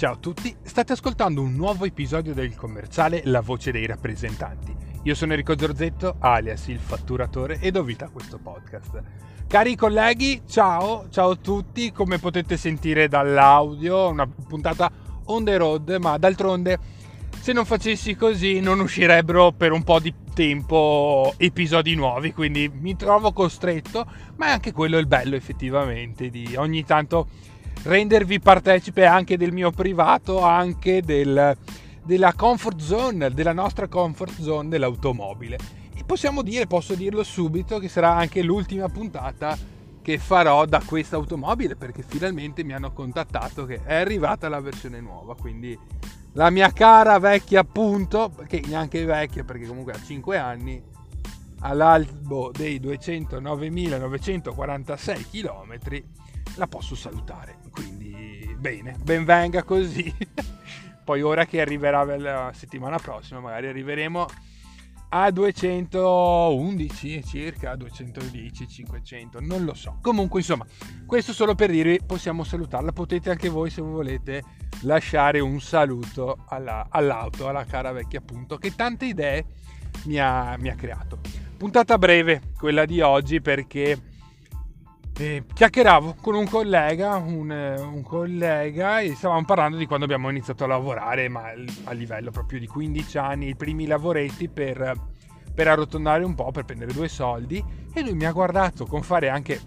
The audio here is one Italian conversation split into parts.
Ciao a tutti, state ascoltando un nuovo episodio del commerciale La Voce dei Rappresentanti. Io sono Enrico Giorgetto, alias Il Fatturatore, e do vita a questo podcast. Cari colleghi, ciao a tutti, come potete sentire dall'audio, una puntata on the road, ma d'altronde se non facessi così non uscirebbero per un po' di tempo episodi nuovi, quindi mi trovo costretto, ma è anche quello il bello effettivamente, di ogni tanto rendervi partecipe anche del mio privato, anche della comfort zone, della nostra comfort zone dell'automobile. E posso dirlo subito, che sarà anche l'ultima puntata che farò da questa automobile, perché finalmente mi hanno contattato che è arrivata la versione nuova, quindi la mia cara vecchia Punto, che neanche è vecchia perché comunque ha 5 anni, all'albo dei 209.946 chilometri, la posso salutare, quindi bene, ben venga così. Poi ora che arriverà la settimana prossima magari arriveremo a 211 circa, 210, 500, non lo so. Comunque insomma, questo solo per dirvi, possiamo salutarla, potete anche voi se volete lasciare un saluto all'auto, alla cara vecchia Punto, che tante idee mi ha creato. Puntata breve quella di oggi, perché chiacchieravo con un collega e stavamo parlando di quando abbiamo iniziato a lavorare, ma a livello proprio di 15 anni, i primi lavoretti per arrotondare un po', per prendere due soldi, e lui mi ha guardato con fare anche,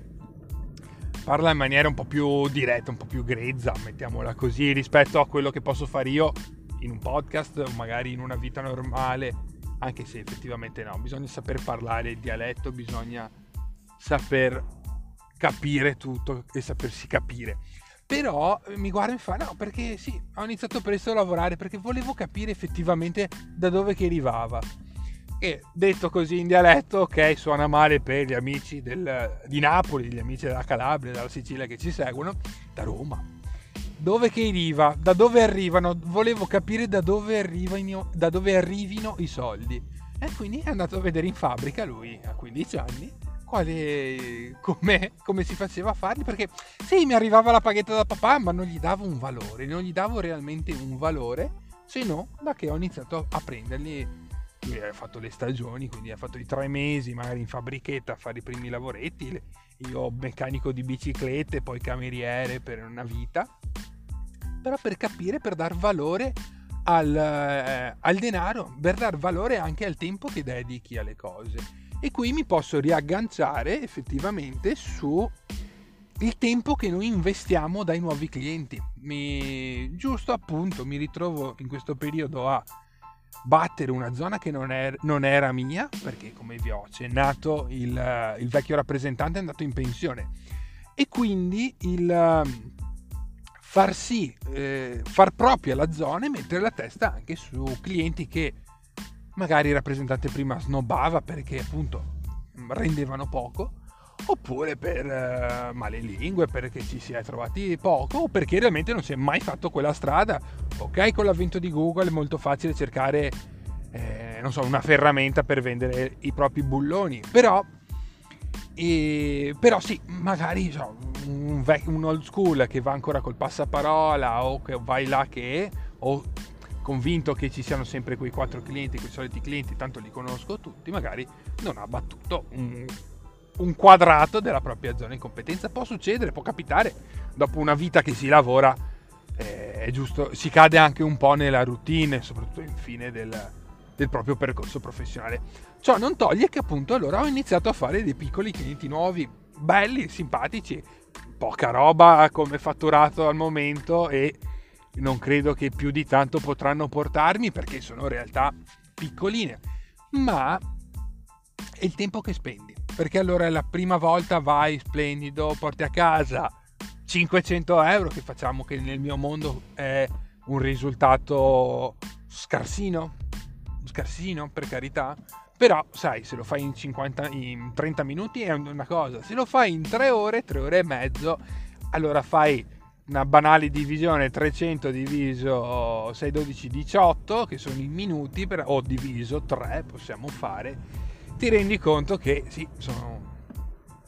parla in maniera un po' più diretta, un po' più grezza, mettiamola così, rispetto a quello che posso fare io in un podcast o magari in una vita normale, anche se effettivamente no, bisogna saper parlare il dialetto, bisogna saper capire tutto e sapersi capire. Però mi guarda e fa no, perché sì, ho iniziato presto a lavorare perché volevo capire effettivamente da dove che arrivava. E detto così in dialetto, ok, suona male per gli amici di Napoli, gli amici della Calabria, della Sicilia che ci seguono, da Roma. Dove che arriva, da dove arrivano, volevo capire da dove arrivino i soldi. E quindi è andato a vedere in fabbrica lui a 15 anni. Come si faceva a farli, perché sì, mi arrivava la paghetta da papà, ma non gli davo un valore, non gli davo realmente un valore, se no da che ho iniziato a prenderli. Lui ha fatto le stagioni, quindi ha fatto i 3 mesi magari in fabbrichetta a fare i primi lavoretti, io meccanico di biciclette, poi cameriere per una vita, però per capire, per dar valore al denaro, per dar valore anche al tempo che dedichi alle cose. E qui mi posso riagganciare effettivamente su il tempo che noi investiamo dai nuovi clienti. Giusto appunto, mi ritrovo in questo periodo a battere una zona che non era mia, perché come vi ho accennato il vecchio rappresentante è andato in pensione. E quindi il far propria la zona e mettere la testa anche su clienti che magari il rappresentante prima snobbava perché appunto rendevano poco, oppure per malelingue, perché ci si è trovati poco, o perché realmente non si è mai fatto quella strada. Ok, con l'avvento di Google è molto facile cercare una ferramenta per vendere i propri bulloni, però sì, magari un old school che va ancora col passaparola o che vai là che o convinto che ci siano sempre quei 4 clienti, quei soliti clienti, tanto li conosco tutti, magari non ha battuto un quadrato della propria zona di competenza. Può succedere, può capitare, dopo una vita che si lavora è giusto, si cade anche un po' nella routine, soprattutto in fine del proprio percorso professionale. Ciò non toglie che appunto allora ho iniziato a fare dei piccoli clienti nuovi, belli, simpatici, poca roba come fatturato al momento, e non credo che più di tanto potranno portarmi perché sono realtà piccoline, ma è il tempo che spendi, perché allora la prima volta vai splendido, porti a casa 500 euro, che facciamo che nel mio mondo è un risultato scarsino, per carità, però sai, se lo fai in 30 minuti è una cosa, se lo fai in 3 ore e mezzo, allora fai una banale divisione, 300 diviso 6, 12, 18, che sono i minuti, o diviso 3 possiamo fare, ti rendi conto che sì, sono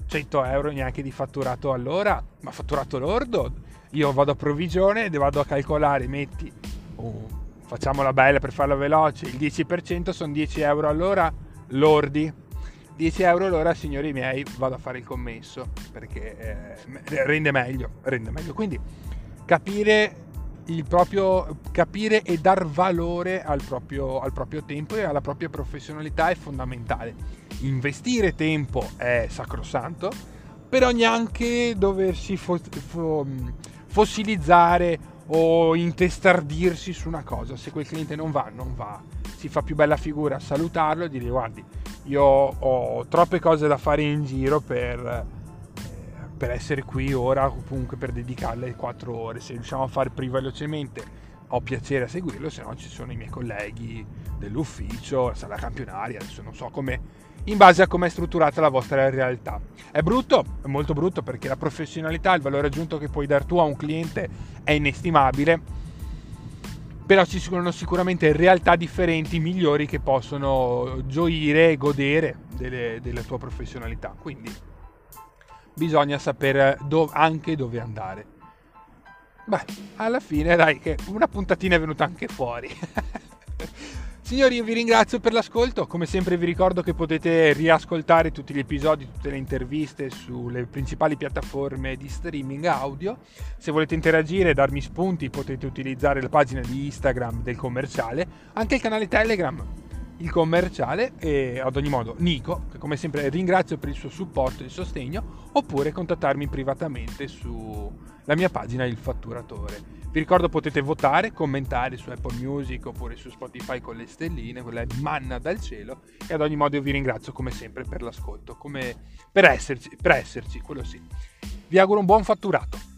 100 euro neanche di fatturato all'ora, ma fatturato lordo, io vado a provvigione e vado a calcolare, metti, facciamola bella per farla veloce, il 10% sono 10 euro all'ora lordi, 10 euro all'ora, signori miei, vado a fare il commesso perché rende meglio. Quindi capire il proprio, capire e dar valore al proprio tempo e alla propria professionalità è fondamentale. Investire tempo è sacrosanto, però neanche doversi fossilizzare o intestardirsi su una cosa. Se quel cliente non va, si fa più bella figura salutarlo e dire: guardi, io ho troppe cose da fare in giro per essere qui ora, comunque per dedicarle 4 ore, se riusciamo a fare più velocemente ho piacere a seguirlo, se no ci sono i miei colleghi dell'ufficio, la sala campionaria, adesso non so come, in base a come è strutturata la vostra realtà. È brutto, è molto brutto, perché la professionalità, il valore aggiunto che puoi dar tu a un cliente è inestimabile, però ci sono sicuramente realtà differenti, migliori, che possono gioire e godere della tua professionalità, quindi bisogna sapere anche dove andare. Beh, alla fine dai che una puntatina è venuta anche fuori. Signori, io vi ringrazio per l'ascolto, come sempre vi ricordo che potete riascoltare tutti gli episodi, tutte le interviste sulle principali piattaforme di streaming audio. Se volete interagire e darmi spunti potete utilizzare la pagina di Instagram del commerciale, anche il canale Telegram, il commerciale, e ad ogni modo Nico, che come sempre ringrazio per il suo supporto e il sostegno, oppure contattarmi privatamente sulla mia pagina Il Fatturatore. Vi ricordo potete votare, commentare su Apple Music oppure su Spotify con le stelline, quella è manna dal cielo, e ad ogni modo io vi ringrazio come sempre per l'ascolto, per esserci, quello sì. Vi auguro un buon fatturato.